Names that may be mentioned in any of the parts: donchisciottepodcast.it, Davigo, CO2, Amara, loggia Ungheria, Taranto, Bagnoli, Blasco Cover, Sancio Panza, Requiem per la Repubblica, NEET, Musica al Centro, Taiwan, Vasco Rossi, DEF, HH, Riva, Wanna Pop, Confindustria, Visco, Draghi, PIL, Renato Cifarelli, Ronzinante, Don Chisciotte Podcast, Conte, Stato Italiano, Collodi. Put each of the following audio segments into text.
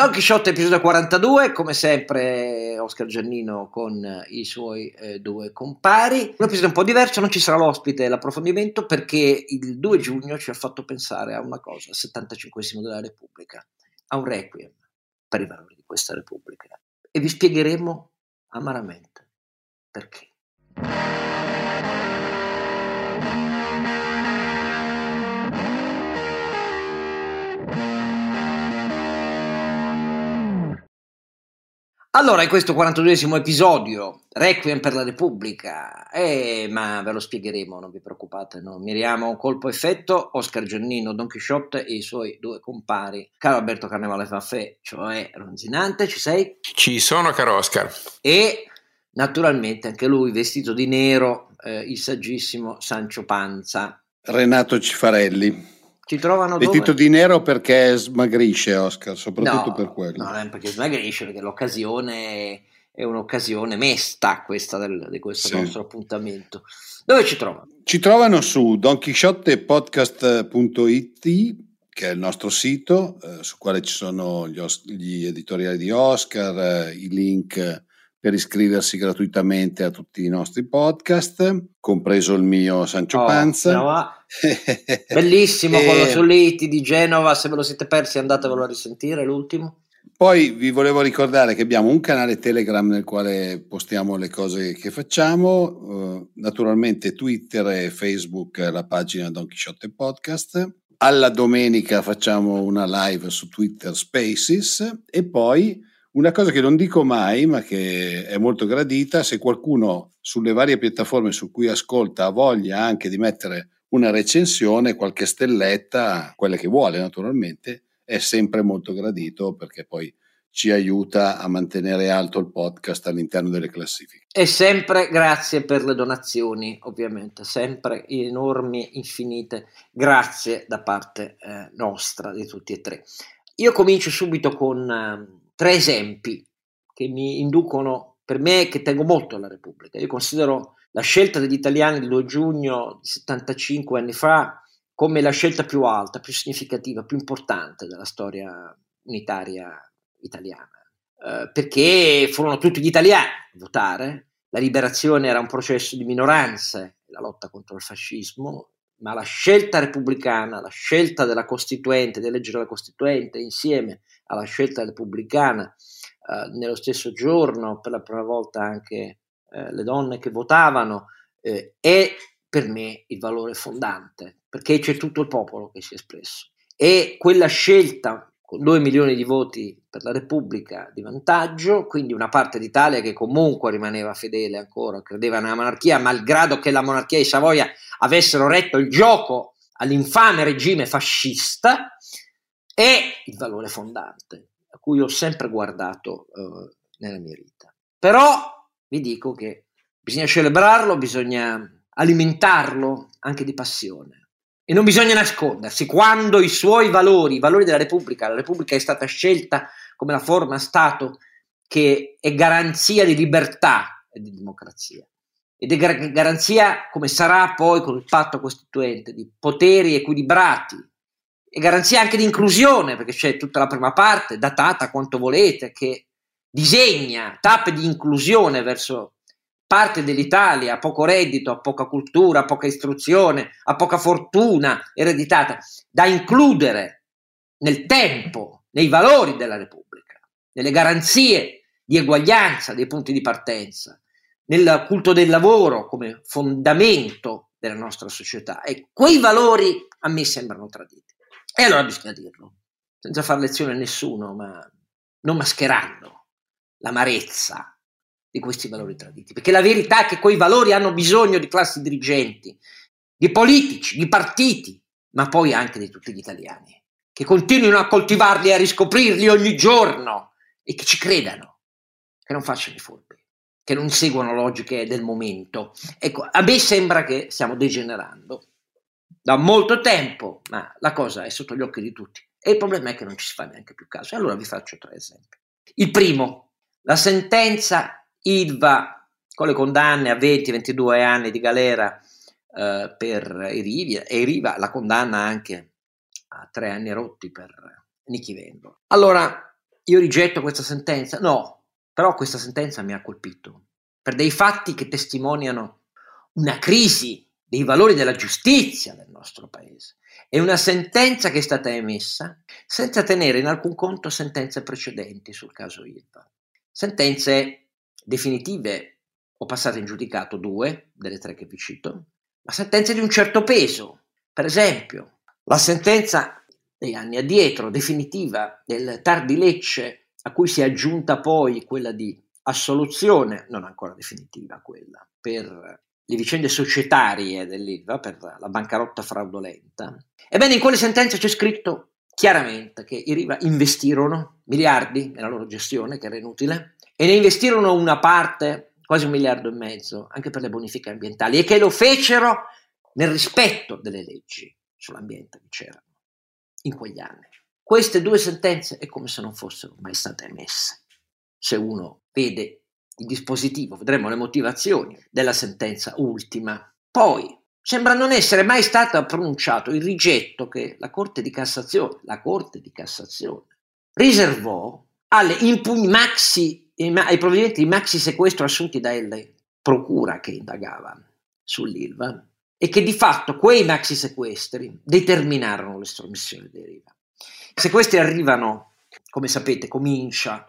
Don Chisciotte, episodio 42, come sempre Oscar Giannino con i suoi due compari. Un episodio un po' diverso, non ci sarà l'ospite e l'approfondimento perché il 2 giugno ci ha fatto pensare a una cosa, al 75esimo della Repubblica, a un requiem per i valori di questa Repubblica. E vi spiegheremo amaramente perché. Allora, in questo 42esimo episodio, Requiem per la Repubblica, ma ve lo spiegheremo, non vi preoccupate, no? Miriamo colpo effetto, Oscar Giannino, Don Chisciotte e i suoi due compari, Carlo Alberto Carnevale Faffè, cioè Ronzinante, ci sei? Ci sono, caro Oscar. E naturalmente anche lui, vestito di nero, il saggissimo Sancio Panza. Renato Cifarelli. Ci trovano vestito di nero perché smagrisce, Oscar, soprattutto per quello. No, non perché smagrisce, perché l'occasione è un'occasione mesta questa di questo nostro appuntamento. Dove ci trovano? Ci trovano su donchisciottepodcast.it, che è il nostro sito, su quale ci sono gli editoriali di Oscar, i link per iscriversi gratuitamente a tutti i nostri podcast, compreso il mio Sancio Panza. No. Bellissimo quello su Liti di Genova, se ve lo siete persi andatevelo a risentire, l'ultimo. Poi vi volevo ricordare che abbiamo un canale Telegram nel quale postiamo le cose che facciamo, naturalmente Twitter e Facebook, la pagina Don Chisciotte Podcast. Alla domenica facciamo una live su Twitter Spaces e poi una cosa che non dico mai, ma che è molto gradita, se qualcuno sulle varie piattaforme su cui ascolta ha voglia anche di mettere una recensione, qualche stelletta, quella che vuole naturalmente, è sempre molto gradito perché poi ci aiuta a mantenere alto il podcast all'interno delle classifiche. E sempre grazie per le donazioni, ovviamente, sempre enormi, infinite, grazie da parte nostra, di tutti e tre. Io comincio subito con tre esempi che mi inducono, per me che tengo molto alla Repubblica. Io considero la scelta degli italiani del 2 giugno 75 anni fa come la scelta più alta, più significativa, più importante della storia unitaria italiana, perché furono tutti gli italiani a votare, la liberazione era un processo di minoranze, la lotta contro il fascismo, ma la scelta repubblicana, la scelta della Costituente, di eleggere la Costituente insieme alla scelta repubblicana, nello stesso giorno, per la prima volta anche le donne che votavano, è per me il valore fondante, perché c'è tutto il popolo che si è espresso. E quella scelta, con 2 milioni di voti per la Repubblica di vantaggio, quindi una parte d'Italia che comunque rimaneva fedele ancora, credeva nella monarchia, malgrado che la monarchia e Savoia avessero retto il gioco all'infame regime fascista, è il valore fondante a cui ho sempre guardato nella mia vita. Però vi dico che bisogna celebrarlo, bisogna alimentarlo anche di passione. E non bisogna nascondersi quando i valori della Repubblica, la Repubblica è stata scelta come la forma Stato che è garanzia di libertà e di democrazia, ed è garanzia, come sarà poi con il patto costituente, di poteri equilibrati, e garanzia anche di inclusione, perché c'è tutta la prima parte, datata quanto volete, che disegna tappe di inclusione verso parte dell'Italia a poco reddito, a poca cultura, a poca istruzione, a poca fortuna ereditata, da includere nel tempo, nei valori della Repubblica, nelle garanzie di eguaglianza dei punti di partenza, nel culto del lavoro come fondamento della nostra società. E quei valori a me sembrano traditi. E allora bisogna dirlo, senza far lezione a nessuno, ma non mascherando l'amarezza di questi valori traditi, perché la verità è che quei valori hanno bisogno di classi dirigenti, di politici, di partiti, ma poi anche di tutti gli italiani, che continuino a coltivarli e a riscoprirli ogni giorno e che ci credano, che non facciano i furbi, che non seguono logiche del momento. Ecco, a me sembra che stiamo degenerando da molto tempo, ma la cosa è sotto gli occhi di tutti e il problema è che non ci si fa neanche più caso. E allora vi faccio tre esempi. Il primo, la sentenza ILVA con le condanne a 20-22 anni di galera per i Riva, la condanna anche a 3 anni rotti per Nichi Vendola. Allora, io rigetto questa sentenza, no, però questa sentenza mi ha colpito per dei fatti che testimoniano una crisi dei valori della giustizia del nostro paese. È una sentenza che è stata emessa senza tenere in alcun conto sentenze precedenti sul caso ILVA. Sentenze definitive, ho passato in giudicato 2 delle 3 che vi cito, ma sentenze di un certo peso. Per esempio, la sentenza degli anni addietro, definitiva, del Tardilecce, a cui si è aggiunta poi quella di assoluzione, non ancora definitiva quella, per le vicende societarie dell'ILVA, per la bancarotta fraudolenta. Ebbene, in quelle sentenze c'è scritto chiaramente che i Riva investirono miliardi nella loro gestione, che era inutile, e ne investirono una parte, quasi 1,5 miliardi, anche per le bonifiche ambientali, e che lo fecero nel rispetto delle leggi sull'ambiente che c'erano in quegli anni. Queste 2 sentenze è come se non fossero mai state emesse. Se uno vede il dispositivo, vedremo le motivazioni della sentenza ultima. Poi sembra non essere mai stato pronunciato il rigetto che la Corte di Cassazione riservò alle ai provvedimenti di maxi sequestro assunti dalla procura che indagava sull'ILVA e che di fatto quei maxi sequestri determinarono l'estromissione dei Riva. I sequestri arrivano, come sapete, comincia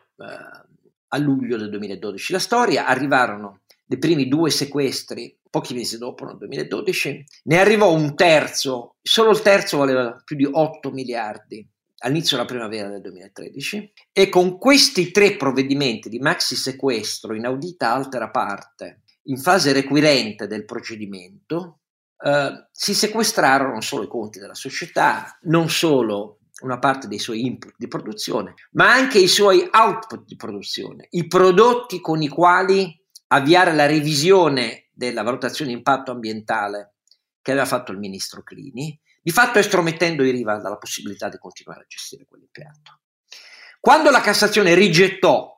a luglio del 2012 la storia, arrivarono dei primi 2 sequestri pochi mesi dopo, nel 2012, ne arrivò un terzo, solo il terzo valeva più di 8 miliardi all'inizio della primavera del 2013 e con questi 3 provvedimenti di maxi sequestro in audita altera parte, in fase requirente del procedimento, si sequestrarono non solo i conti della società, non solo una parte dei suoi input di produzione, ma anche i suoi output di produzione, i prodotti con i quali avviare la revisione della valutazione di impatto ambientale che aveva fatto il ministro Clini, di fatto estromettendo i Riva dalla possibilità di continuare a gestire quell'impianto. Quando la Cassazione rigettò,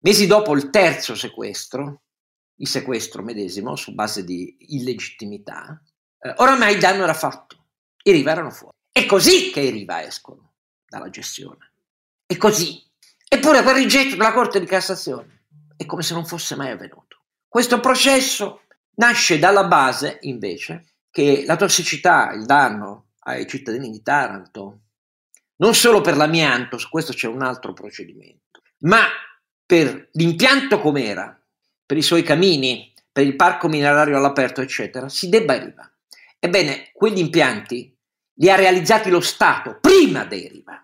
mesi dopo il terzo sequestro, il sequestro medesimo su base di illegittimità, oramai il danno era fatto, i Riva erano fuori. È così che i Riva escono dalla gestione, è così. Eppure quel rigetto della Corte di Cassazione è come se non fosse mai avvenuto. Questo processo nasce dalla base, invece, che la tossicità, il danno ai cittadini di Taranto, non solo per l'amianto, su questo c'è un altro procedimento, ma per l'impianto com'era, per i suoi camini, per il parco minerario all'aperto, eccetera, si debba ai Riva. Ebbene, quegli impianti li ha realizzati lo Stato prima dei Riva,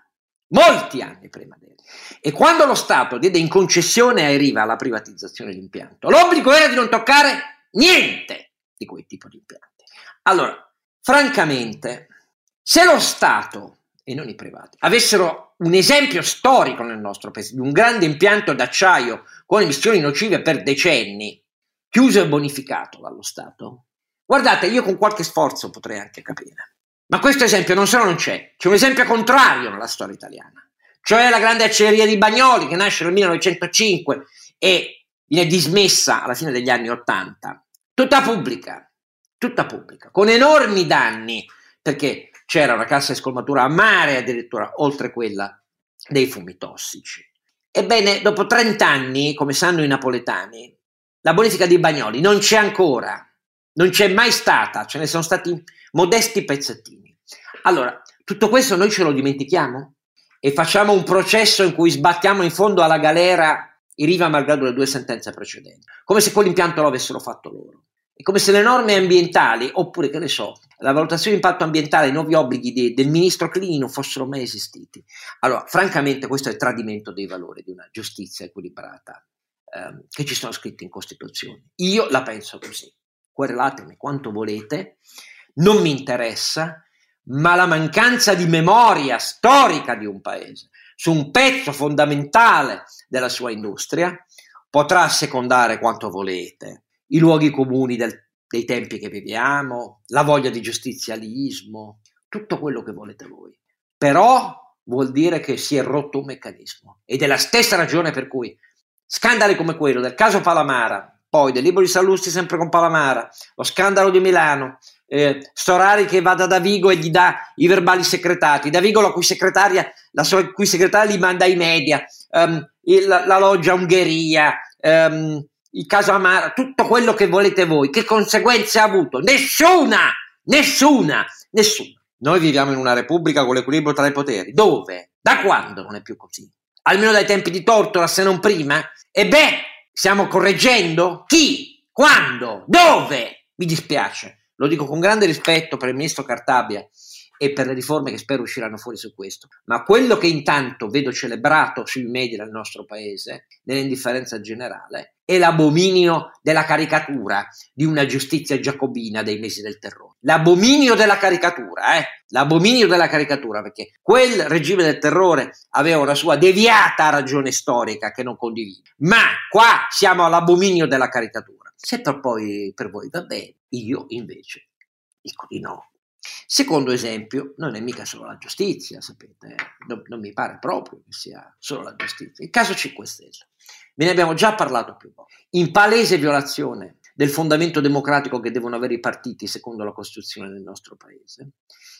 molti anni prima dei Riva. E quando lo Stato diede in concessione ai Riva la privatizzazione dell'impianto, l'obbligo era di non toccare niente di quel tipo di impianti. Allora, francamente, se lo Stato e non i privati avessero un esempio storico nel nostro paese di un grande impianto d'acciaio con emissioni nocive per decenni, chiuso e bonificato dallo Stato, guardate, io con qualche sforzo potrei anche capire. Ma questo esempio non solo non c'è un esempio contrario nella storia italiana, cioè la grande acciaieria di Bagnoli che nasce nel 1905 e viene dismessa alla fine degli anni 80, tutta pubblica, con enormi danni, perché c'era una cassa di scolmatura a mare addirittura, oltre quella dei fumi tossici. Ebbene, dopo 30 anni, come sanno i napoletani, la bonifica di Bagnoli non c'è ancora, non c'è mai stata, ce ne sono stati modesti pezzettini. Allora, tutto questo noi ce lo dimentichiamo? E facciamo un processo in cui sbattiamo in fondo alla galera i Riva malgrado le 2 sentenze precedenti, come se quell'impianto lo avessero fatto loro. E come se le norme ambientali, oppure che ne so, la valutazione di impatto ambientale, i nuovi obblighi del ministro Clini non fossero mai esistiti. Allora, francamente questo è il tradimento dei valori di una giustizia equilibrata che ci sono scritti in Costituzione. Io la penso così. Querelatemi quanto volete, non mi interessa, ma la mancanza di memoria storica di un paese su un pezzo fondamentale della sua industria potrà assecondare quanto volete i luoghi comuni dei tempi che viviamo, la voglia di giustizialismo, tutto quello che volete voi. Però vuol dire che si è rotto un meccanismo ed è la stessa ragione per cui scandali come quello del caso Palamara, poi del libro di Sallusti sempre con Palamara, lo scandalo di Milano, Storari che va da Davigo e gli dà i verbali segretati, Davigo la cui segretaria li manda ai media, la loggia Ungheria, il caso Amara, tutto quello che volete voi. Che conseguenze ha avuto? Nessuna. Noi viviamo in una repubblica con l'equilibrio tra i poteri, dove da quando non è più così, almeno dai tempi di Tortora se non prima. E beh, stiamo correggendo chi, quando, dove. Mi dispiace, lo dico con grande rispetto per il ministro Cartabia e per le riforme che spero usciranno fuori su questo, ma quello che intanto vedo celebrato sui media del nostro paese, nell'indifferenza generale, è l'abominio della caricatura di una giustizia giacobina dei mesi del terrore. L'abominio della caricatura, perché quel regime del terrore aveva una sua deviata ragione storica che non condivido, ma qua siamo all'abominio della caricatura. Se per poi per voi va bene, io invece dico di no. Secondo esempio, non è mica solo la giustizia, sapete, non mi pare proprio che sia solo la giustizia. Il caso 5 Stelle, ve ne abbiamo già parlato più volte, in palese violazione del fondamento democratico che devono avere i partiti secondo la Costituzione del nostro paese.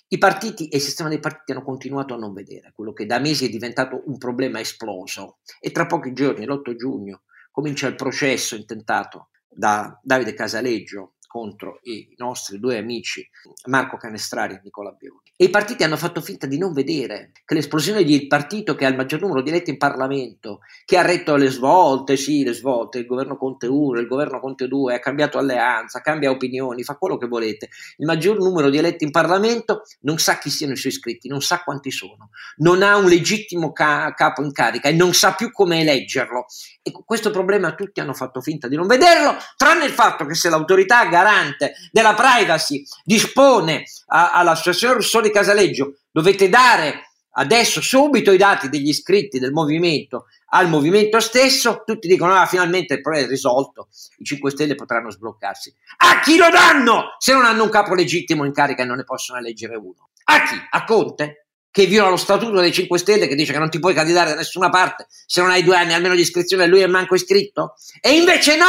I partiti e il sistema dei partiti hanno continuato a non vedere quello che da mesi è diventato un problema esploso, e tra pochi giorni, l'8 giugno, comincia il processo intentato da Davide Casaleggio contro i nostri due amici Marco Canestrari e Nicola Bioni. E i partiti hanno fatto finta di non vedere che l'esplosione del partito che ha il maggior numero di eletti in Parlamento, che ha retto le svolte, il governo Conte 1, il governo Conte 2, ha cambiato alleanza, cambia opinioni, fa quello che volete, il maggior numero di eletti in Parlamento, non sa chi siano i suoi iscritti, non sa quanti sono, non ha un legittimo capo in carica e non sa più come eleggerlo. E questo problema tutti hanno fatto finta di non vederlo, tranne il fatto che se l'autorità garante della privacy dispone all'associazione Russo di Casaleggio: dovete dare adesso subito i dati degli iscritti del movimento al movimento stesso, tutti dicono finalmente il problema è risolto, i 5 Stelle potranno sbloccarsi. A chi lo danno se non hanno un capo legittimo in carica e non ne possono eleggere uno? A chi? A Conte, che viola lo statuto dei 5 Stelle che dice che non ti puoi candidare da nessuna parte se non hai 2 anni almeno di iscrizione, e lui è manco iscritto? E invece no,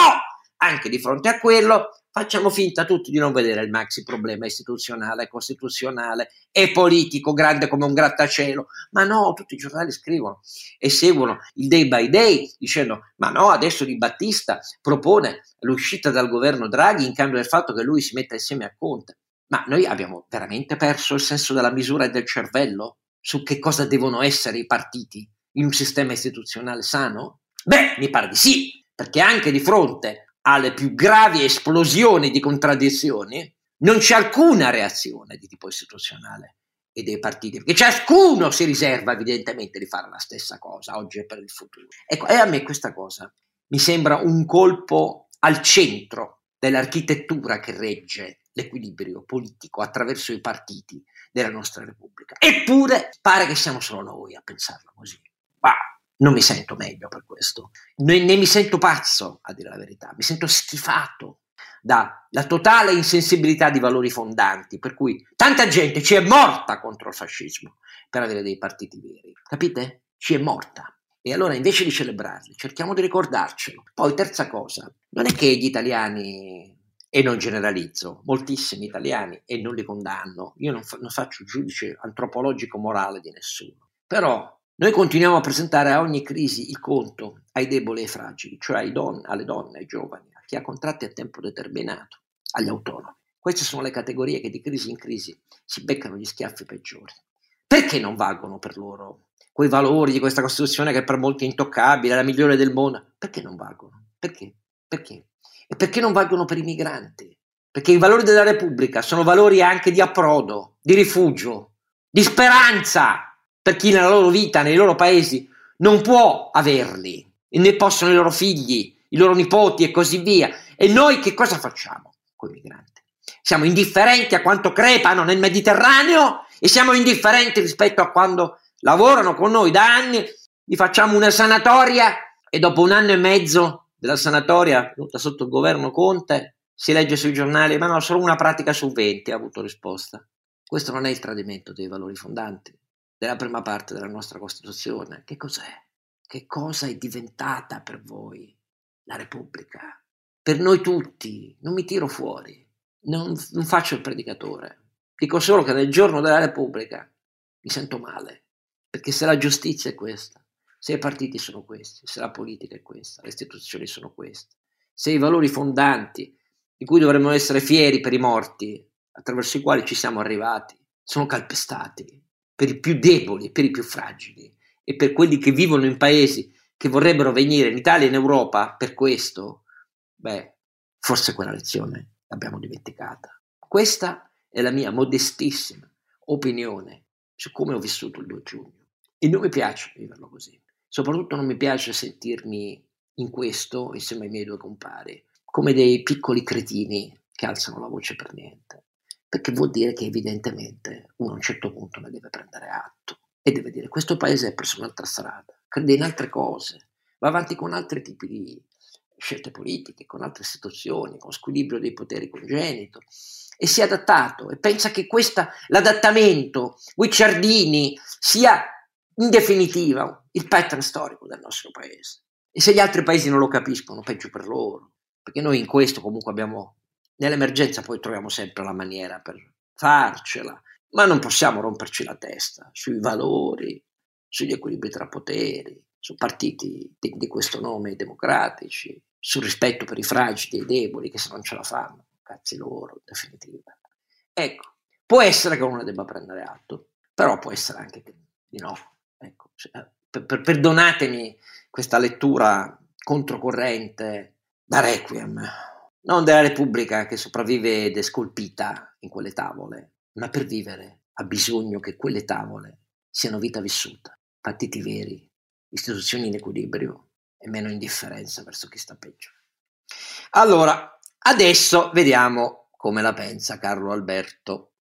anche di fronte a quello facciamo finta tutti di non vedere il maxi problema istituzionale, costituzionale e politico, grande come un grattacielo. Ma no, tutti i giornali scrivono e seguono il day by day dicendo: ma no, adesso Di Battista propone l'uscita dal governo Draghi in cambio del fatto che lui si metta insieme a Conte. Ma noi abbiamo veramente perso il senso della misura e del cervello su che cosa devono essere i partiti in un sistema istituzionale sano? Beh, mi pare di sì, perché anche di fronte alle più gravi esplosioni di contraddizioni non c'è alcuna reazione di tipo istituzionale e dei partiti, perché ciascuno si riserva evidentemente di fare la stessa cosa oggi e per il futuro. Ecco, e a me questa cosa mi sembra un colpo al centro dell'architettura che regge l'equilibrio politico attraverso i partiti della nostra Repubblica. Eppure pare che siamo solo noi a pensarla così. Ma non mi sento meglio per questo, né mi sento pazzo, a dire la verità, mi sento schifato dalla totale insensibilità di valori fondanti, per cui tanta gente ci è morta contro il fascismo per avere dei partiti veri, capite? Ci è morta. E allora invece di celebrarli, cerchiamo di ricordarcelo. Poi terza cosa, non è che gli italiani, e non generalizzo, moltissimi italiani, e non li condanno, io non faccio giudice antropologico morale di nessuno, però noi continuiamo a presentare a ogni crisi il conto ai deboli e ai fragili, cioè alle donne, ai giovani, a chi ha contratti a tempo determinato, agli autonomi. Queste sono le categorie che di crisi in crisi si beccano gli schiaffi peggiori. Perché non valgono per loro quei valori di questa Costituzione che per molti è intoccabile, è la migliore del mondo? Perché non valgono? Perché? E perché non valgono per i migranti? Perché i valori della Repubblica sono valori anche di approdo, di rifugio, di speranza, per chi nella loro vita, nei loro paesi, non può averli, e ne possono i loro figli, i loro nipoti e così via. E noi che cosa facciamo con i migranti? Siamo indifferenti a quanto crepano nel Mediterraneo e siamo indifferenti rispetto a quando lavorano con noi da anni, gli facciamo una sanatoria e dopo 1 anno e mezzo della sanatoria venuta sotto il governo Conte si legge sui giornali: ma no, solo 1 pratica su 20 ha avuto risposta. Questo non è il tradimento dei valori fondanti della prima parte della nostra Costituzione? Che cos'è? Che cosa è diventata per voi la Repubblica? Per noi tutti, non mi tiro fuori, non faccio il predicatore, dico solo che nel giorno della Repubblica mi sento male, perché se la giustizia è questa, se i partiti sono questi, se la politica è questa, le istituzioni sono queste, se i valori fondanti di cui dovremmo essere fieri per i morti, attraverso i quali ci siamo arrivati, sono calpestati per i più deboli, per i più fragili e per quelli che vivono in paesi che vorrebbero venire in Italia e in Europa per questo, beh, forse quella lezione l'abbiamo dimenticata. Questa è la mia modestissima opinione su come ho vissuto il 2 giugno e non mi piace viverlo così. Soprattutto non mi piace sentirmi in questo, insieme ai miei due compari, come dei piccoli cretini che alzano la voce per niente, perché vuol dire che evidentemente uno a un certo punto ne deve prendere atto e deve dire questo paese è preso un'altra strada, crede in altre cose, va avanti con altri tipi di scelte politiche, con altre istituzioni, con squilibrio dei poteri congenito e si è adattato e pensa che l'adattamento Guicciardini sia in definitiva il pattern storico del nostro paese e se gli altri paesi non lo capiscono peggio per loro, perché noi in questo comunque abbiamo, nell'emergenza poi troviamo sempre la maniera per farcela, ma non possiamo romperci la testa sui valori, sugli equilibri tra poteri, su partiti di questo nome democratici, sul rispetto per i fragili e i deboli che se non ce la fanno, cazzi loro, in definitiva. Ecco, può essere che uno debba prendere atto, però può essere anche che di no. Ecco, cioè, perdonatemi questa lettura controcorrente da Requiem, non della Repubblica che sopravvive ed è scolpita in quelle tavole, ma per vivere ha bisogno che quelle tavole siano vita vissuta, partiti veri, istituzioni in equilibrio e meno indifferenza verso chi sta peggio. Allora, adesso vediamo come la pensa Carlo Alberto.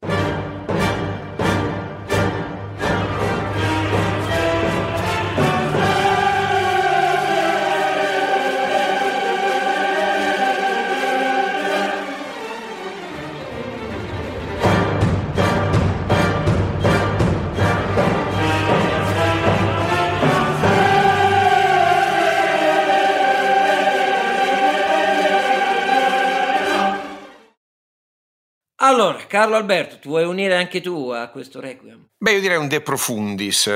Allora, Carlo Alberto, ti vuoi unire anche tu a questo Requiem? Beh, io direi un de profundis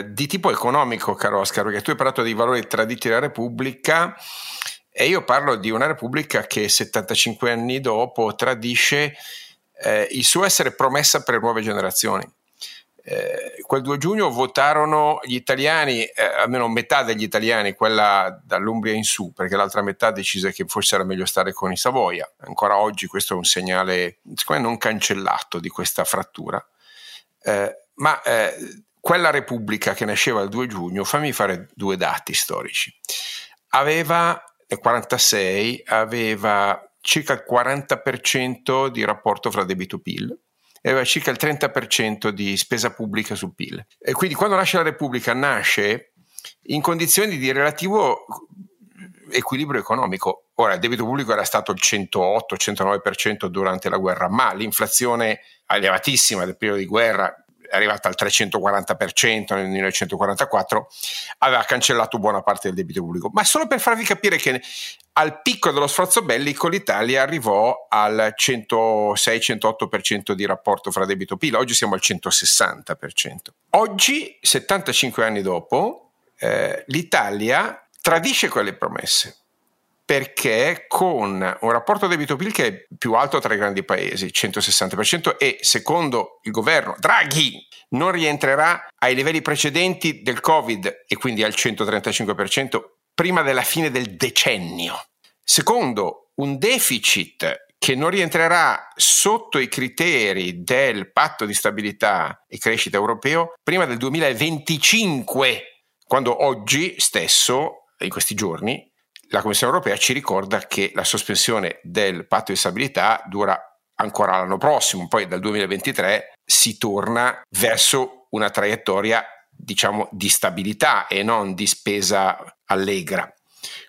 di tipo economico, caro Oscar, perché tu hai parlato dei valori traditi della Repubblica e io parlo di una Repubblica che 75 anni dopo tradisce il suo essere promessa per le nuove generazioni. Quel 2 giugno votarono gli italiani, almeno metà degli italiani, quella dall'Umbria in su, perché l'altra metà decise che forse era meglio stare con i Savoia. Ancora oggi questo è un segnale, secondo me, non cancellato di questa frattura. Ma quella Repubblica che nasceva il 2 giugno, fammi fare 2 dati storici, aveva, nel 1946, aveva circa il 40% di rapporto fra debito PIL, aveva circa il 30% di spesa pubblica sul PIL. E quindi quando nasce la Repubblica nasce in condizioni di relativo equilibrio economico. Ora, il debito pubblico era stato il 108-109% durante la guerra, ma l'inflazione elevatissima del periodo di guerra, arrivata al 340% nel 1944, aveva cancellato buona parte del debito pubblico. Ma solo per farvi capire che al picco dello sforzo bellico l'Italia arrivò al 106-108% di rapporto fra debito PIL, oggi siamo al 160%. Oggi, 75 anni dopo, l'Italia tradisce quelle promesse, perché con un rapporto debito PIL che è più alto tra i grandi paesi, 160%, e secondo il governo Draghi non rientrerà ai livelli precedenti del Covid e quindi al 135% prima della fine del decennio. Secondo un deficit che non rientrerà sotto i criteri del patto di stabilità e crescita europeo prima del 2025, quando oggi stesso, in questi giorni, la Commissione europea ci ricorda che la sospensione del patto di stabilità dura ancora l'anno prossimo, poi dal 2023 si torna verso una traiettoria, diciamo, di stabilità e non di spesa allegra.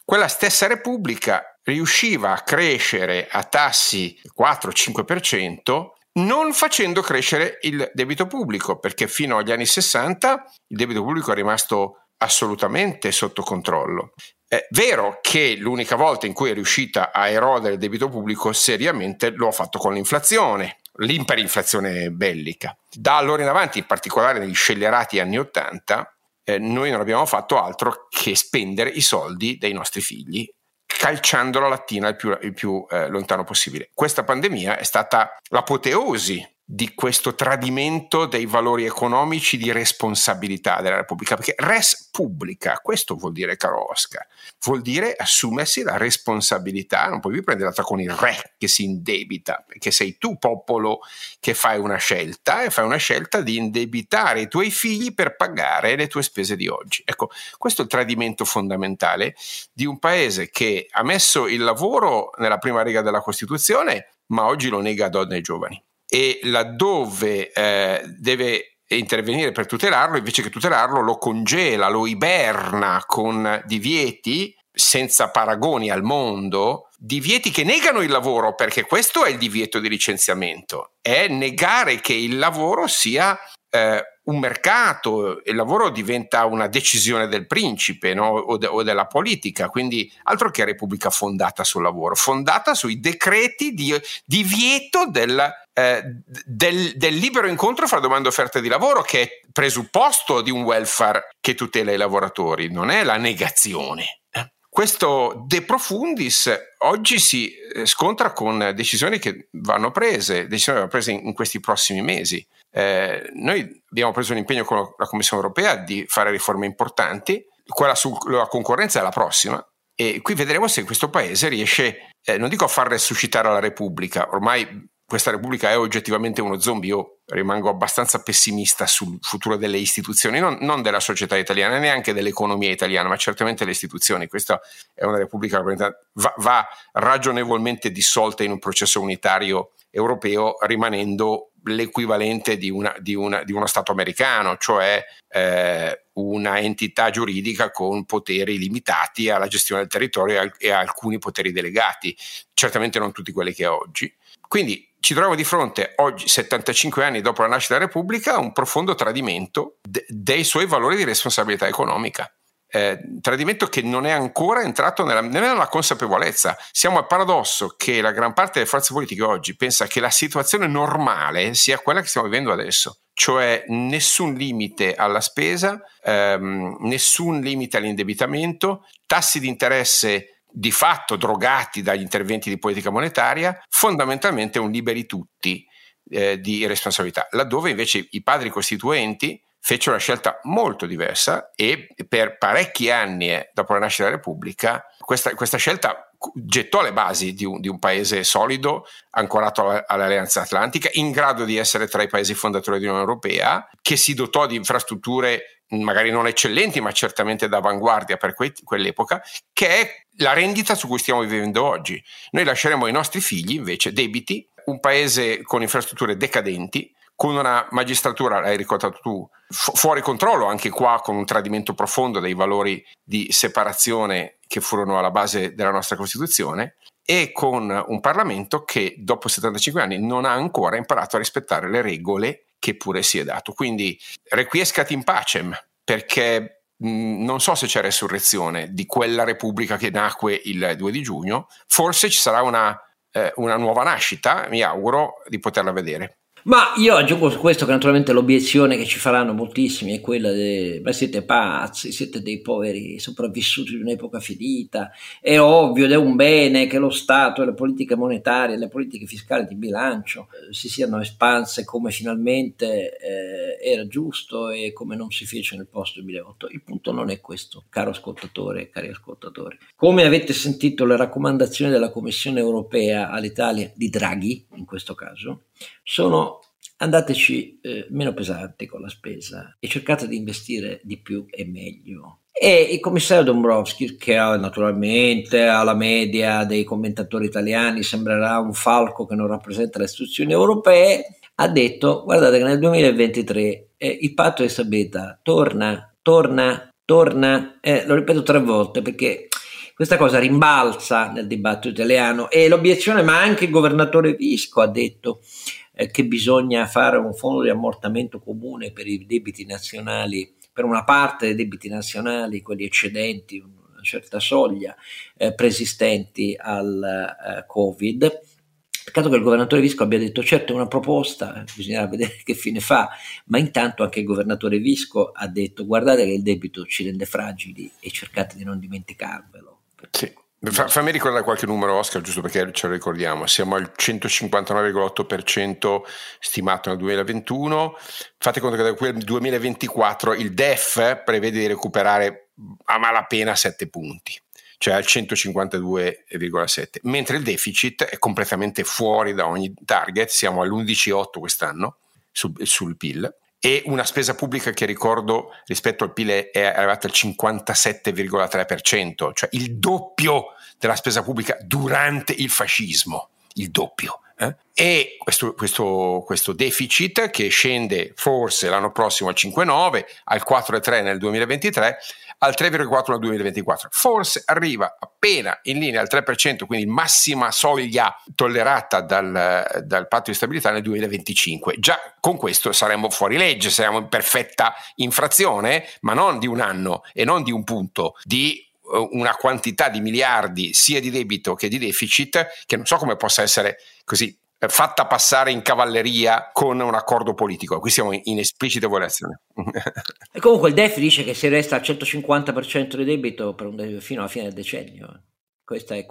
Quella stessa Repubblica riusciva a crescere a tassi 4-5%, non facendo crescere il debito pubblico, perché fino agli anni 60 il debito pubblico è rimasto assolutamente sotto controllo. È vero che l'unica volta in cui è riuscita a erodere il debito pubblico seriamente lo ha fatto con l'inflazione, l'iperinflazione bellica. Da allora in avanti, in particolare negli scellerati anni '80, noi non abbiamo fatto altro che spendere i soldi dei nostri figli calciando la lattina il più lontano possibile. Questa pandemia è stata l'apoteosi di questo tradimento dei valori economici di responsabilità della Repubblica, perché res pubblica, questo vuol dire, caro Oscar, vuol dire assumersi la responsabilità, non puoi più prendere la con il re che si indebita, perché sei tu popolo che fai una scelta e fai una scelta di indebitare i tuoi figli per pagare le tue spese di oggi. Ecco, questo è il tradimento fondamentale di un paese che ha messo il lavoro nella prima riga della Costituzione, ma oggi lo nega a donne e giovani. E laddove deve intervenire per tutelarlo, invece che tutelarlo lo congela, lo iberna con divieti senza paragoni al mondo, divieti che negano il lavoro, perché questo è il divieto di licenziamento, è negare che il lavoro sia un mercato, il lavoro diventa una decisione del principe, no? o della politica, quindi altro che Repubblica fondata sul lavoro, fondata sui decreti di divieto del libero incontro fra domanda e offerta di lavoro, che è presupposto di un welfare che tutela i lavoratori, non è la negazione. Questo de profundis oggi si scontra con decisioni che vanno prese, in questi prossimi mesi. Noi abbiamo preso un impegno con la Commissione europea di fare riforme importanti, quella sulla concorrenza è la prossima, e qui vedremo se questo paese riesce, non dico a far resuscitare la Repubblica, ormai questa Repubblica è oggettivamente uno zombie. Io rimango abbastanza pessimista sul futuro delle istituzioni, non della società italiana, neanche dell'economia italiana, ma certamente le istituzioni. Questa è una Repubblica che va ragionevolmente dissolta in un processo unitario europeo, rimanendo l'equivalente di uno Stato americano, cioè una entità giuridica con poteri limitati alla gestione del territorio e a alcuni poteri delegati, certamente non tutti quelli che ha oggi. Quindi ci troviamo di fronte oggi, 75 anni dopo la nascita della Repubblica, un profondo tradimento dei suoi valori di responsabilità economica. Tradimento che non è ancora entrato nella consapevolezza. Siamo al paradosso che la gran parte delle forze politiche oggi pensa che la situazione normale sia quella che stiamo vivendo adesso, cioè nessun limite alla spesa, nessun limite all'indebitamento, tassi di interesse di fatto drogati dagli interventi di politica monetaria, fondamentalmente un liberi tutti di responsabilità, laddove invece i padri costituenti fecero una scelta molto diversa, e per parecchi anni dopo la nascita della Repubblica questa scelta gettò le basi di un paese solido, ancorato all'Alleanza Atlantica, in grado di essere tra i paesi fondatori dell'Unione Europea, che si dotò di infrastrutture magari non eccellenti, ma certamente d'avanguardia per quell'epoca, che è la rendita su cui stiamo vivendo oggi. Noi lasceremo ai nostri figli invece debiti, un paese con infrastrutture decadenti, con una magistratura, l'hai ricordato tu, fuori controllo, anche qua con un tradimento profondo dei valori di separazione che furono alla base della nostra Costituzione, e con un Parlamento che dopo 75 anni non ha ancora imparato a rispettare le regole che pure si è dato. Quindi requiescat in pacem, perché non so se c'è resurrezione di quella Repubblica che nacque il 2 di giugno, forse ci sarà una nuova nascita, mi auguro di poterla vedere. Ma io aggiungo su questo che naturalmente l'obiezione che ci faranno moltissimi è quella ma siete pazzi, siete dei poveri sopravvissuti di un'epoca finita, è ovvio ed è un bene che lo Stato e le politiche monetarie, le politiche fiscali di bilancio si siano espanse come finalmente era giusto e come non si fece nel post 2008. Il punto non è questo, caro ascoltatore e cari ascoltatori. Come avete sentito, le raccomandazioni della Commissione europea all'Italia, di Draghi in questo caso, sono: andateci meno pesanti con la spesa e cercate di investire di più e meglio. E il commissario Dombrovskis, che naturalmente alla media dei commentatori italiani sembrerà un falco che non rappresenta le istituzioni europee, ha detto: guardate che nel 2023 il patto di stabilità torna, lo ripeto 3 volte perché questa cosa rimbalza nel dibattito italiano, e l'obiezione, ma anche il governatore Visco ha detto che bisogna fare un fondo di ammortamento comune per i debiti nazionali per una parte dei debiti nazionali, quelli eccedenti una certa soglia, preesistenti al Covid. Peccato che il governatore Visco abbia detto certo è una proposta, bisognerà vedere che fine fa, ma intanto anche il governatore Visco ha detto guardate che il debito ci rende fragili e cercate di non dimenticarvelo. Sì. Fammi ricordare qualche numero, Oscar, giusto perché ce lo ricordiamo. Siamo al 159,8% stimato nel 2021, fate conto che da quel 2024 il DEF prevede di recuperare a malapena 7 punti. Cioè al 152,7, mentre il deficit è completamente fuori da ogni target, siamo all'11,8 quest'anno sul PIL, e una spesa pubblica che ricordo rispetto al PIL è arrivata al 57,3%, cioè il doppio della spesa pubblica durante il fascismo, il doppio. E questo deficit che scende forse l'anno prossimo al 5,9, al 4,3 nel 2023, al 3,4 nel 2024, forse arriva appena in linea al 3%, quindi massima soglia tollerata dal patto di stabilità nel 2025. Già con questo saremmo fuori legge, saremmo in perfetta infrazione, ma non di un anno e non di un punto, di una quantità di miliardi sia di debito che di deficit che non so come possa essere così fatta passare in cavalleria con un accordo politico. Qui siamo in esplicita violazione. E comunque il DEF dice che si resta al 150% di debito per fino alla fine del decennio. Questa è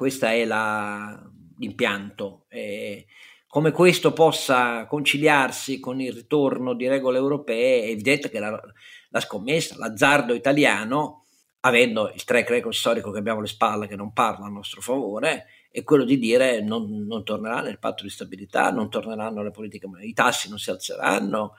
l'impianto. E come questo possa conciliarsi con il ritorno di regole europee è evidente che la scommessa, l'azzardo italiano, avendo il track record storico che abbiamo alle spalle che non parla a nostro favore, è quello di dire non tornerà nel patto di stabilità, non torneranno le politiche, i tassi non si alzeranno,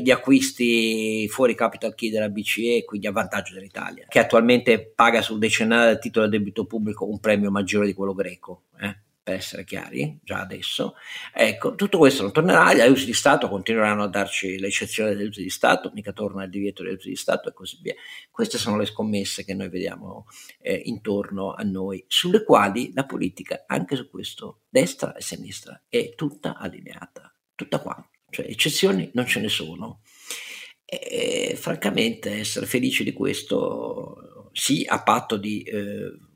gli acquisti fuori capital key della BCE, quindi a vantaggio dell'Italia, che attualmente paga sul decennale del titolo del debito pubblico un premio maggiore di quello greco, per essere chiari, già adesso. Ecco, tutto questo non tornerà, gli aiuti di Stato continueranno a darci l'eccezione degli aiuti di Stato, mica torna il divieto degli aiuti di Stato e così via. Queste sono le scommesse che noi vediamo intorno a noi, sulle quali la politica, anche su questo, destra e sinistra, è tutta allineata, tutta qua. Cioè eccezioni non ce ne sono. E, francamente, essere felici di questo... Sì, a patto di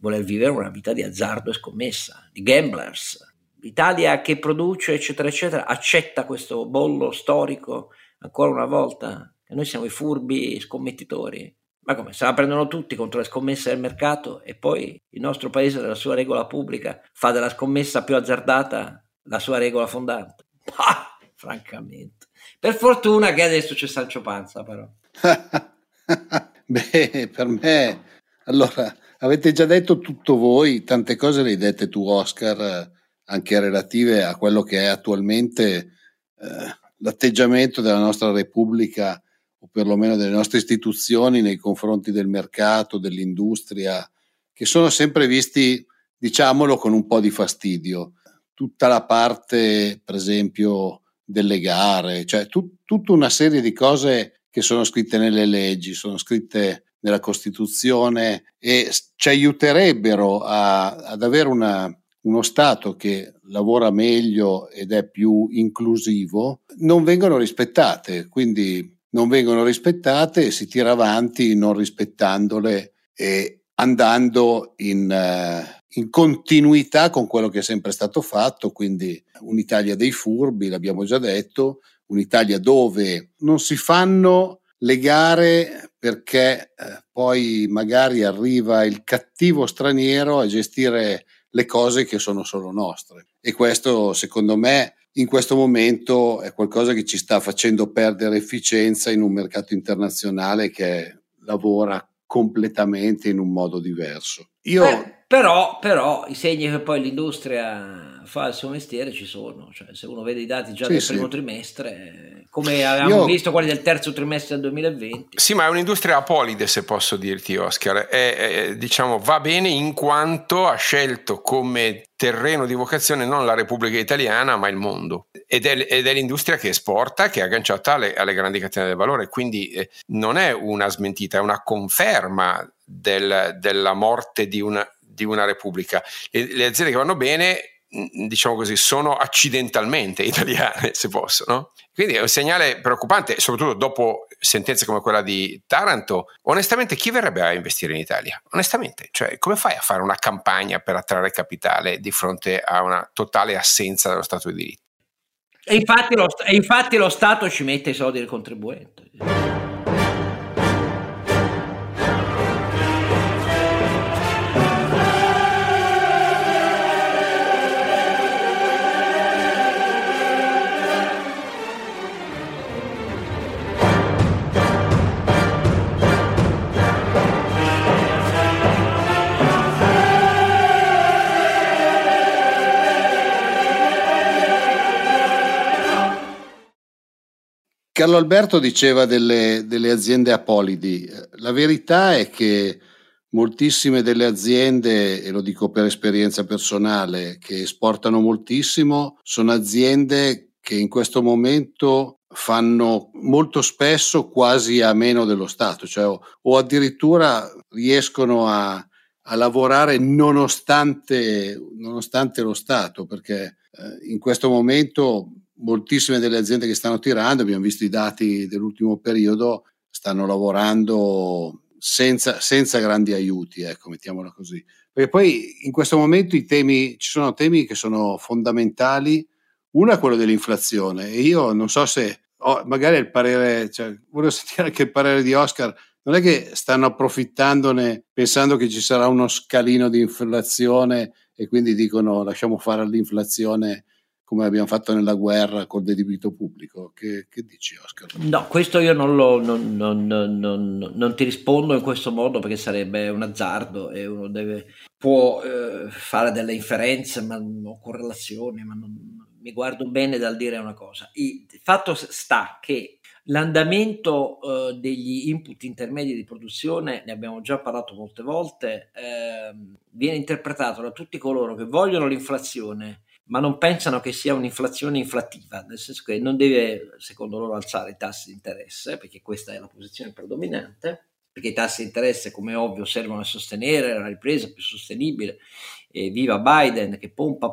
voler vivere una vita di azzardo e scommessa, di gamblers. L'Italia che produce, eccetera, eccetera, accetta questo bollo storico ancora una volta. E noi siamo i furbi scommettitori. Ma come? Se la prendono tutti contro le scommesse del mercato e poi il nostro paese, nella sua regola pubblica, fa della scommessa più azzardata la sua regola fondante. Bah, francamente. Per fortuna che adesso c'è Sancio Panza, però. Beh, per me, allora, avete già detto tutto voi, tante cose le hai dette tu, Oscar, anche relative a quello che è attualmente l'atteggiamento della nostra Repubblica, o perlomeno delle nostre istituzioni nei confronti del mercato, dell'industria, che sono sempre visti, diciamolo, con un po' di fastidio. Tutta la parte, per esempio, delle gare, cioè tutta una serie di cose che sono scritte nelle leggi, sono scritte nella Costituzione e ci aiuterebbero ad avere uno Stato che lavora meglio ed è più inclusivo, non vengono rispettate, quindi non vengono rispettate e si tira avanti non rispettandole e andando in continuità con quello che è sempre stato fatto, quindi un'Italia dei furbi, l'abbiamo già detto, un'Italia dove non si fanno le gare perché poi magari arriva il cattivo straniero a gestire le cose che sono solo nostre. E questo, secondo me, in questo momento è qualcosa che ci sta facendo perdere efficienza in un mercato internazionale che lavora completamente in un modo diverso. Però i segni che poi l'industria fa il suo mestiere ci sono, cioè se uno vede i dati già del primo trimestre, come avevamo visto quelli del terzo trimestre del 2020. Sì, ma è un'industria apolide, se posso dirti, Oscar, diciamo va bene in quanto ha scelto come terreno di vocazione non la Repubblica Italiana ma il mondo, ed è l'industria che esporta, che è agganciata alle grandi catene del valore, quindi non è una smentita, è una conferma della morte di una repubblica. Le aziende che vanno bene, diciamo così, sono accidentalmente italiane, se posso, no? Quindi è un segnale preoccupante, soprattutto dopo sentenze come quella di Taranto, onestamente chi verrebbe a investire in Italia? Onestamente, cioè, come fai a fare una campagna per attrarre capitale di fronte a una totale assenza dello Stato di diritto? E infatti lo Stato ci mette i soldi del contribuente. Carlo Alberto diceva delle aziende apolidi. La verità è che moltissime delle aziende, e lo dico per esperienza personale, che esportano moltissimo, sono aziende che in questo momento fanno molto spesso quasi a meno dello Stato, cioè o addirittura riescono a lavorare nonostante lo Stato, perché in questo momento moltissime delle aziende che stanno tirando, abbiamo visto i dati dell'ultimo periodo, stanno lavorando senza grandi aiuti, ecco, mettiamola così. Perché poi in questo momento ci sono temi che sono fondamentali. Uno è quello dell'inflazione, e io non so se magari il parere, cioè, volevo sentire anche il parere di Oscar. Non è che stanno approfittandone pensando che ci sarà uno scalino di inflazione e quindi dicono lasciamo fare all'inflazione, come abbiamo fatto nella guerra col debito pubblico. Che dici, Oscar? No, questo io non ti rispondo in questo modo, perché sarebbe un azzardo e uno può fare delle inferenze o correlazioni, ma non mi guardo bene dal dire una cosa. Il fatto sta che l'andamento degli input intermedi di produzione, ne abbiamo già parlato molte volte, viene interpretato da tutti coloro che vogliono l'inflazione ma non pensano che sia un'inflazione inflattiva, nel senso che non deve, secondo loro, alzare i tassi di interesse, perché questa è la posizione predominante, perché i tassi di interesse, come ovvio, servono a sostenere una ripresa più sostenibile, e viva Biden che pompa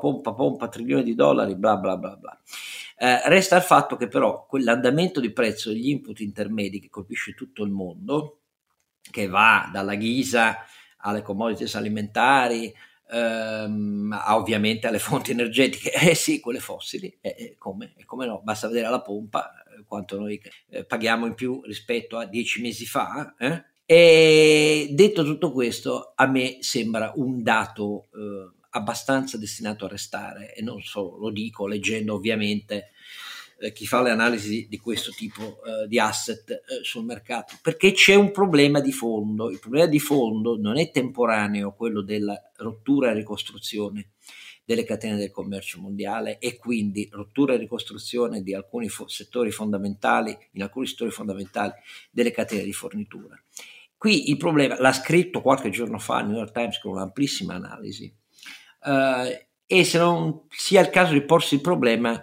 trilioni di dollari, bla bla bla bla. Resta il fatto che però quell'andamento di prezzo degli input intermedi che colpisce tutto il mondo, che va dalla ghisa alle commodities alimentari, ovviamente alle fonti energetiche, sì, quelle fossili, come no, basta vedere alla pompa quanto noi paghiamo in più rispetto a 10 mesi fa. E detto tutto questo, a me sembra un dato abbastanza destinato a restare, e non solo lo dico leggendo ovviamente chi fa le analisi di questo tipo di asset sul mercato, perché c'è un problema di fondo. Il problema di fondo non è temporaneo, quello della rottura e ricostruzione delle catene del commercio mondiale, e quindi rottura e ricostruzione di alcuni settori fondamentali, in alcuni settori fondamentali delle catene di fornitura. Qui il problema, l'ha scritto qualche giorno fa il New York Times con un'amplissima analisi, e se non sia il caso di porsi il problema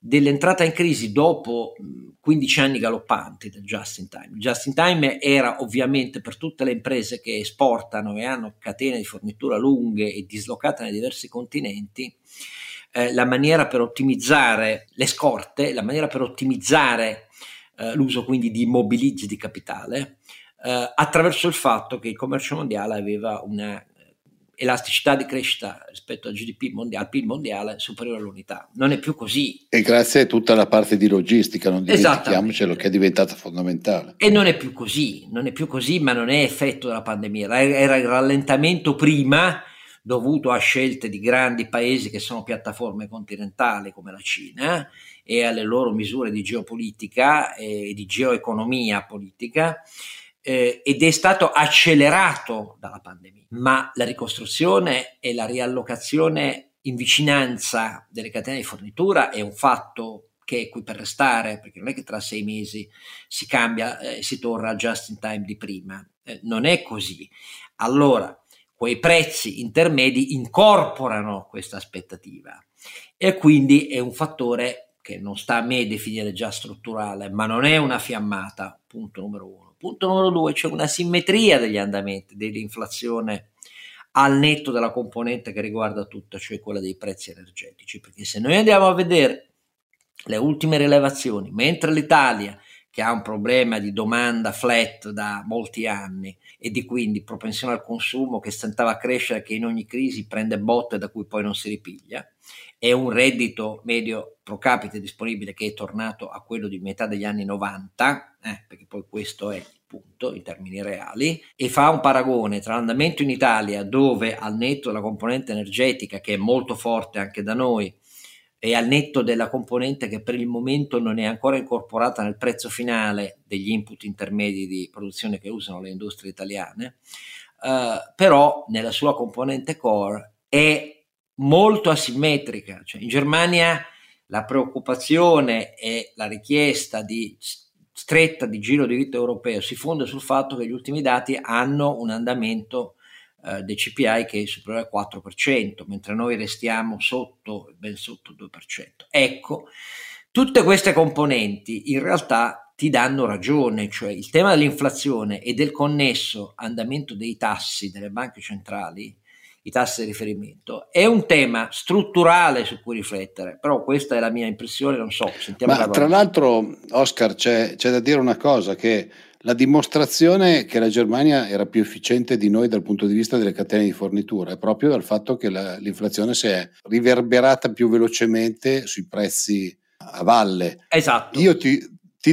dell'entrata in crisi dopo 15 anni galoppanti del just in time. Il just in time era ovviamente per tutte le imprese che esportano e hanno catene di fornitura lunghe e dislocate nei diversi continenti, la maniera per ottimizzare le scorte, la maniera per ottimizzare l'uso quindi di mobilizi di capitale, attraverso il fatto che il commercio mondiale aveva una elasticità di crescita rispetto al GDP mondiale, al PIL mondiale, superiore all'unità. Non è più così. E grazie a tutta la parte di logistica, non dimentichiamocelo, che è diventata fondamentale. E non è più così, ma non è effetto della pandemia. Era il rallentamento prima, dovuto a scelte di grandi paesi che sono piattaforme continentali come la Cina, e alle loro misure di geopolitica e di geoeconomia politica, ed è stato accelerato dalla pandemia. Ma la ricostruzione e la riallocazione in vicinanza delle catene di fornitura è un fatto che è qui per restare, perché non è che tra 6 mesi si cambia e si torna al just in time di prima, non è così. Allora quei prezzi intermedi incorporano questa aspettativa, e quindi è un fattore che non sta a me definire già strutturale, ma non è una fiammata, punto numero uno. Punto numero 2, c'è una simmetria degli andamenti dell'inflazione al netto della componente che riguarda tutta, cioè quella dei prezzi energetici, perché se noi andiamo a vedere le ultime rilevazioni, mentre l'Italia che ha un problema di domanda flat da molti anni e di quindi propensione al consumo che stentava a crescere, che in ogni crisi prende botte da cui poi non si ripiglia, e un reddito medio pro capite disponibile che è tornato a quello di metà degli anni 90, perché poi questo è punto in termini reali, e fa un paragone tra l'andamento in Italia, dove al netto della componente energetica, che è molto forte anche da noi, e al netto della componente che per il momento non è ancora incorporata nel prezzo finale degli input intermedi di produzione che usano le industrie italiane, però nella sua componente core è molto asimmetrica. Cioè, in Germania la preoccupazione e la richiesta di stretta di giro di diritto europeo si fonda sul fatto che gli ultimi dati hanno un andamento dei CPI che è superiore al 4%, mentre noi restiamo sotto, ben sotto il 2%. Ecco, tutte queste componenti in realtà ti danno ragione, cioè il tema dell'inflazione e del connesso andamento dei tassi delle banche centrali, i tassi di riferimento, è un tema strutturale su cui riflettere, però questa è la mia impressione, non so, sentiamo. Ma tra l'altro, Oscar, c'è da dire una cosa, che la dimostrazione che la Germania era più efficiente di noi dal punto di vista delle catene di fornitura è proprio dal fatto che l'inflazione si è riverberata più velocemente sui prezzi a valle. Esatto. Io ti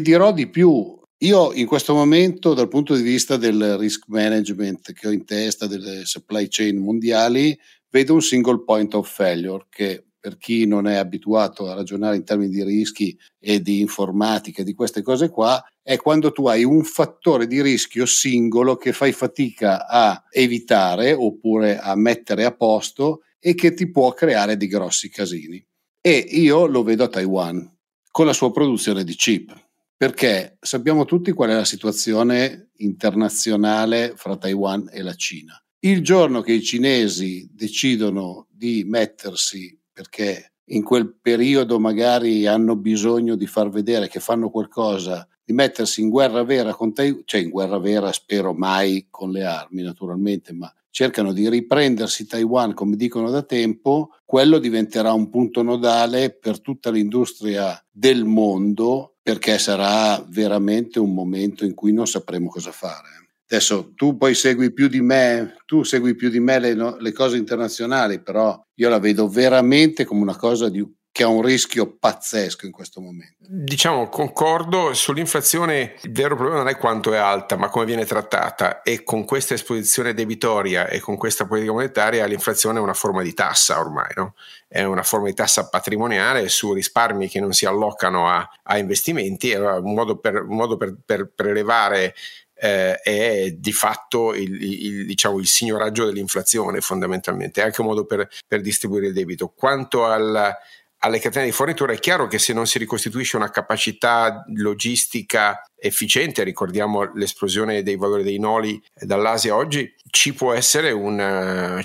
dirò di più. Io in questo momento, dal punto di vista del risk management che ho in testa, delle supply chain mondiali, vedo un single point of failure che, per chi non è abituato a ragionare in termini di rischi e di informatica, di queste cose qua, è quando tu hai un fattore di rischio singolo che fai fatica a evitare oppure a mettere a posto e che ti può creare dei grossi casini. E io lo vedo a Taiwan con la sua produzione di chip. Perché sappiamo tutti qual è la situazione internazionale fra Taiwan e la Cina. Il giorno che i cinesi decidono di mettersi, perché in quel periodo magari hanno bisogno di far vedere che fanno qualcosa, di mettersi in guerra vera con Taiwan, cioè in guerra vera spero mai con le armi naturalmente, ma cercano di riprendersi Taiwan come dicono da tempo, quello diventerà un punto nodale per tutta l'industria del mondo, perché sarà veramente un momento in cui non sapremo cosa fare. Adesso tu poi segui più di me le cose internazionali, però io la vedo veramente come una cosa che ha un rischio pazzesco in questo momento. Diciamo, concordo sull'inflazione, il vero problema non è quanto è alta, ma come viene trattata, e con questa esposizione debitoria e con questa politica monetaria l'inflazione è una forma di tassa ormai, no? È una forma di tassa patrimoniale su risparmi che non si allocano a investimenti, è un modo per elevare è di fatto il signoraggio dell'inflazione fondamentalmente, è anche un modo per distribuire il debito. Quanto alle catene di fornitura, è chiaro che se non si ricostituisce una capacità logistica efficiente, ricordiamo l'esplosione dei valori dei noli dall'Asia oggi, ci può essere una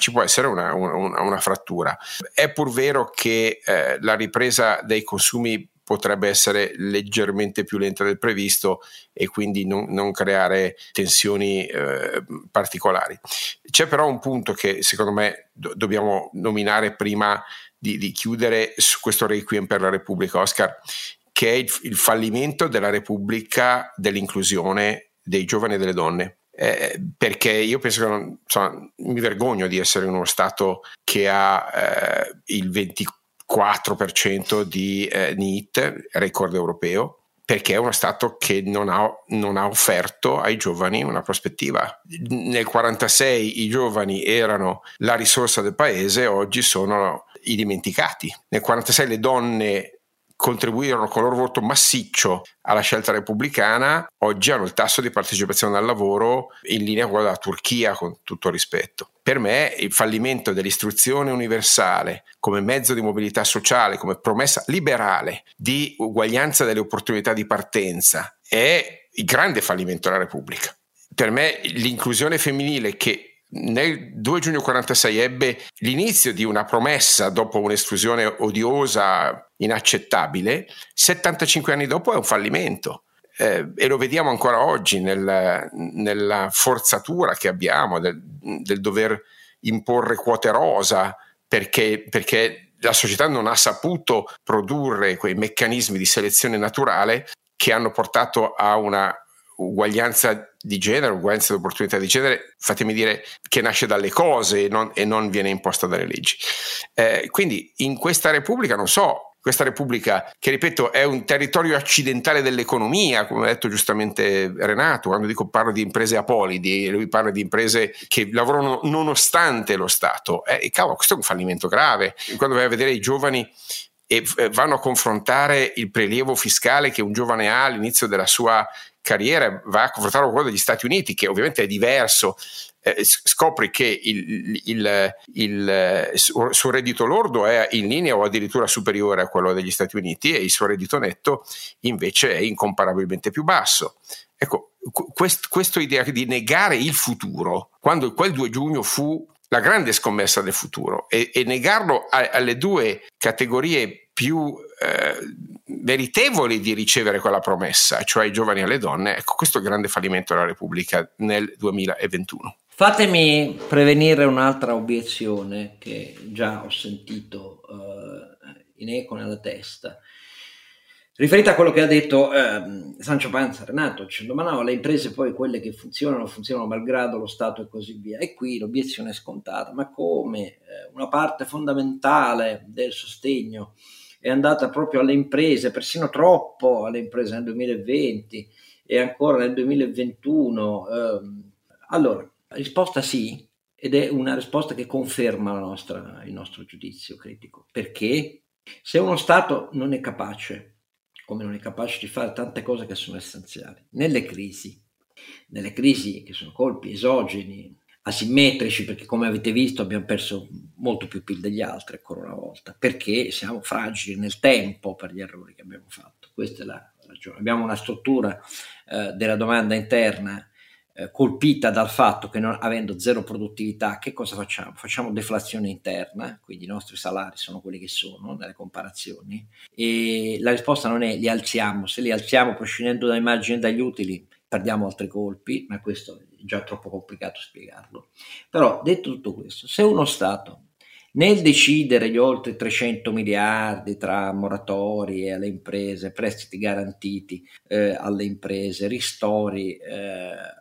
frattura. È pur vero che la ripresa dei consumi potrebbe essere leggermente più lenta del previsto e quindi non creare tensioni particolari. C'è però un punto che secondo me dobbiamo nominare prima di chiudere su questo Requiem per la Repubblica, Oscar, che è il fallimento della Repubblica dell'inclusione dei giovani e delle donne. Perché io penso che mi vergogno di essere in uno Stato che ha il 24% di NEET, record europeo, perché è uno Stato che non ha offerto ai giovani una prospettiva. Nel 1946 i giovani erano la risorsa del paese, oggi sono i dimenticati. Nel 1946 le donne contribuirono con il loro voto massiccio alla scelta repubblicana, oggi hanno il tasso di partecipazione al lavoro in linea con la Turchia, con tutto rispetto. Per me il fallimento dell'istruzione universale come mezzo di mobilità sociale, come promessa liberale di uguaglianza delle opportunità di partenza, è il grande fallimento della Repubblica. Per me l'inclusione femminile, che nel 2 giugno 1946 ebbe l'inizio di una promessa dopo un'esclusione odiosa, inaccettabile, 75 anni dopo è un fallimento, e lo vediamo ancora oggi nella forzatura che abbiamo del dover imporre quote rosa perché la società non ha saputo produrre quei meccanismi di selezione naturale che hanno portato a una uguaglianza di genere, uguaglianza di opportunità di genere, fatemi dire, che nasce dalle cose e non viene imposta dalle leggi. Quindi in questa Repubblica, non so, questa Repubblica che, ripeto, è un territorio accidentale dell'economia, come ha detto giustamente Renato, quando parlo di imprese apolidi, lui parla di imprese che lavorano nonostante lo Stato. E cavolo, questo è un fallimento grave. Quando vai a vedere i giovani e vanno a confrontare il prelievo fiscale che un giovane ha all'inizio della sua carriera, va a confrontarlo con quello degli Stati Uniti, che ovviamente è diverso, scopri che il suo reddito lordo è in linea o addirittura superiore a quello degli Stati Uniti, e il suo reddito netto invece è incomparabilmente più basso. Ecco, questa idea di negare il futuro, quando quel 2 giugno fu la grande scommessa del futuro, e negarlo alle due categorie più meritevoli di ricevere quella promessa, cioè i giovani e le donne, ecco, questo è il grande fallimento della Repubblica nel 2021. Fatemi prevenire un'altra obiezione che già ho sentito in eco nella testa, riferita a quello che ha detto Sancio Panza, Renato, dicendo ma no, le imprese poi quelle che funzionano malgrado lo Stato e così via. E qui l'obiezione è scontata: ma come una parte fondamentale del sostegno è andata proprio alle imprese, persino troppo alle imprese nel 2020 e ancora nel 2021. Allora, risposta sì, ed è una risposta che conferma il nostro giudizio critico. Perché? Se uno Stato non è capace, come non è capace di fare tante cose che sono essenziali, nelle crisi che sono colpi esogeni, asimmetrici, perché come avete visto abbiamo perso molto più PIL degli altri ancora una volta, perché siamo fragili nel tempo per gli errori che abbiamo fatto. Questa è la ragione. Abbiamo una struttura della domanda interna colpita dal fatto che, non avendo zero produttività, che cosa facciamo? Facciamo deflazione interna, quindi i nostri salari sono quelli che sono nelle comparazioni, e la risposta non è li alziamo. Se li alziamo prescindendo dai margini e dagli utili perdiamo altri colpi, ma questo è già troppo complicato spiegarlo. Però, detto tutto questo, se uno Stato nel decidere gli oltre 300 miliardi tra moratorie alle imprese, prestiti garantiti alle imprese, ristori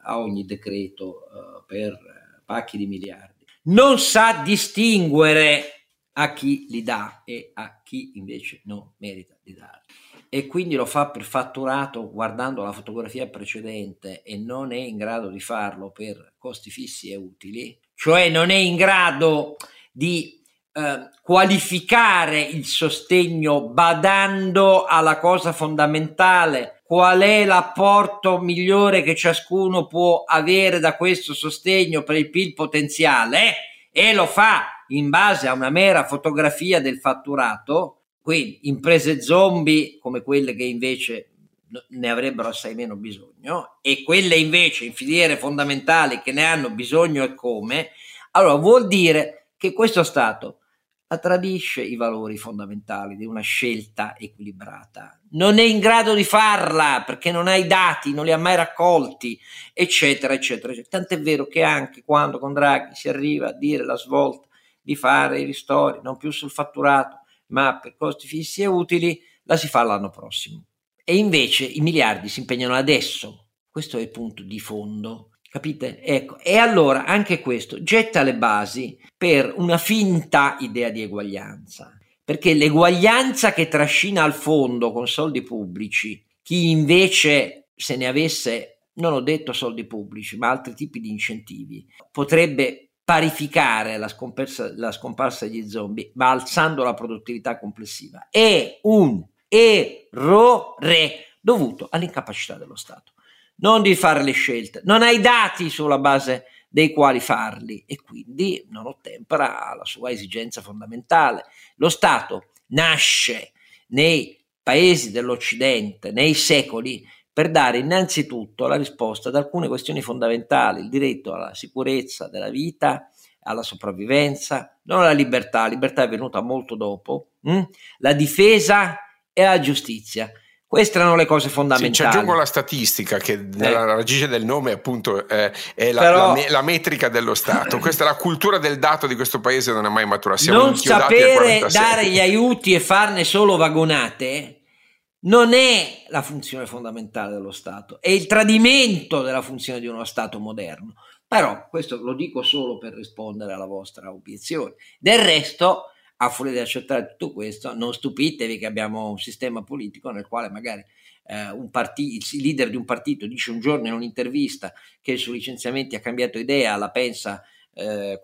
a ogni decreto per pacchi di miliardi, non sa distinguere a chi li dà e a chi invece non merita di darli, e quindi lo fa per fatturato guardando la fotografia precedente e non è in grado di farlo per costi fissi e utili, cioè non è in grado di qualificare il sostegno badando alla cosa fondamentale: qual è l'apporto migliore che ciascuno può avere da questo sostegno per il PIL potenziale, e lo fa in base a una mera fotografia del fatturato. Quindi imprese zombie come quelle che invece ne avrebbero assai meno bisogno, e quelle invece in filiere fondamentali che ne hanno bisogno, e come. Allora vuol dire che questo Stato tradisce i valori fondamentali di una scelta equilibrata, non è in grado di farla perché non ha i dati, non li ha mai raccolti, eccetera, eccetera, eccetera. Tant'è vero che anche quando con Draghi si arriva a dire la svolta di fare i ristori non più sul fatturato ma per costi fissi e utili, la si fa l'anno prossimo. E invece i miliardi si impegnano adesso. Questo è il punto di fondo, capite? Ecco, e allora anche questo getta le basi per una finta idea di eguaglianza, perché l'eguaglianza che trascina al fondo con soldi pubblici chi invece, se ne avesse, non ho detto soldi pubblici, ma altri tipi di incentivi, potrebbe parificare la scomparsa degli zombie, ma alzando la produttività complessiva, è un errore dovuto all'incapacità dello Stato, non di fare le scelte, non ha i dati sulla base dei quali farli, e quindi non ottempera alla sua esigenza fondamentale. Lo Stato nasce nei paesi dell'Occidente, nei secoli, per dare innanzitutto la risposta ad alcune questioni fondamentali: il diritto alla sicurezza della vita, alla sopravvivenza, non alla libertà, la libertà è venuta molto dopo, la difesa e la giustizia. Queste erano le cose fondamentali. Sì, ci aggiungo la statistica che nella radice del nome appunto è la metrica dello Stato. Questa è la cultura del dato di questo paese, non è mai maturata. Siamo non sapere dare gli aiuti e farne solo vagonate non è la funzione fondamentale dello Stato, è il tradimento della funzione di uno Stato moderno. Però questo lo dico solo per rispondere alla vostra obiezione. Del resto, a furia di accettare tutto questo, non stupitevi che abbiamo un sistema politico nel quale magari il leader di un partito dice un giorno in un'intervista che sui licenziamenti ha cambiato idea, la pensa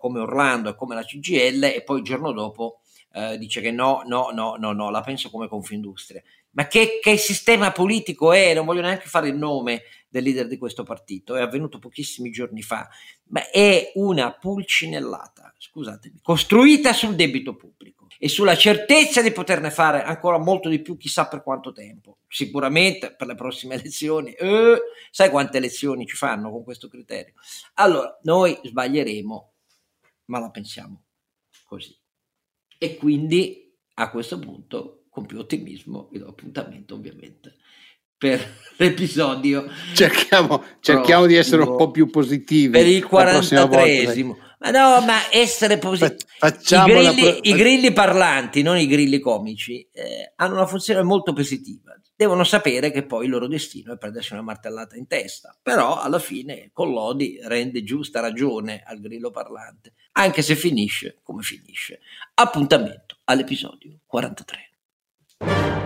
come Orlando e come la CGIL, e poi il giorno dopo dice che no, la penso come Confindustria. Ma che sistema politico è? Non voglio neanche fare il nome del leader di questo partito, è avvenuto pochissimi giorni fa, ma è una pulcinellata, scusatemi, costruita sul debito pubblico e sulla certezza di poterne fare ancora molto di più chissà per quanto tempo, sicuramente per le prossime elezioni, sai quante elezioni ci fanno con questo criterio? Allora, noi sbaglieremo, ma la pensiamo così. E quindi a questo punto, con più ottimismo, vi do appuntamento ovviamente per l'episodio. Cerchiamo di essere un po' più positivi per il 43esimo. Ma no, ma essere positivi. I grilli parlanti, non i grilli comici, hanno una funzione molto positiva. Devono sapere che poi il loro destino è prendersi una martellata in testa, però alla fine Collodi rende giusta ragione al grillo parlante, anche se finisce come finisce. Appuntamento all'episodio 43.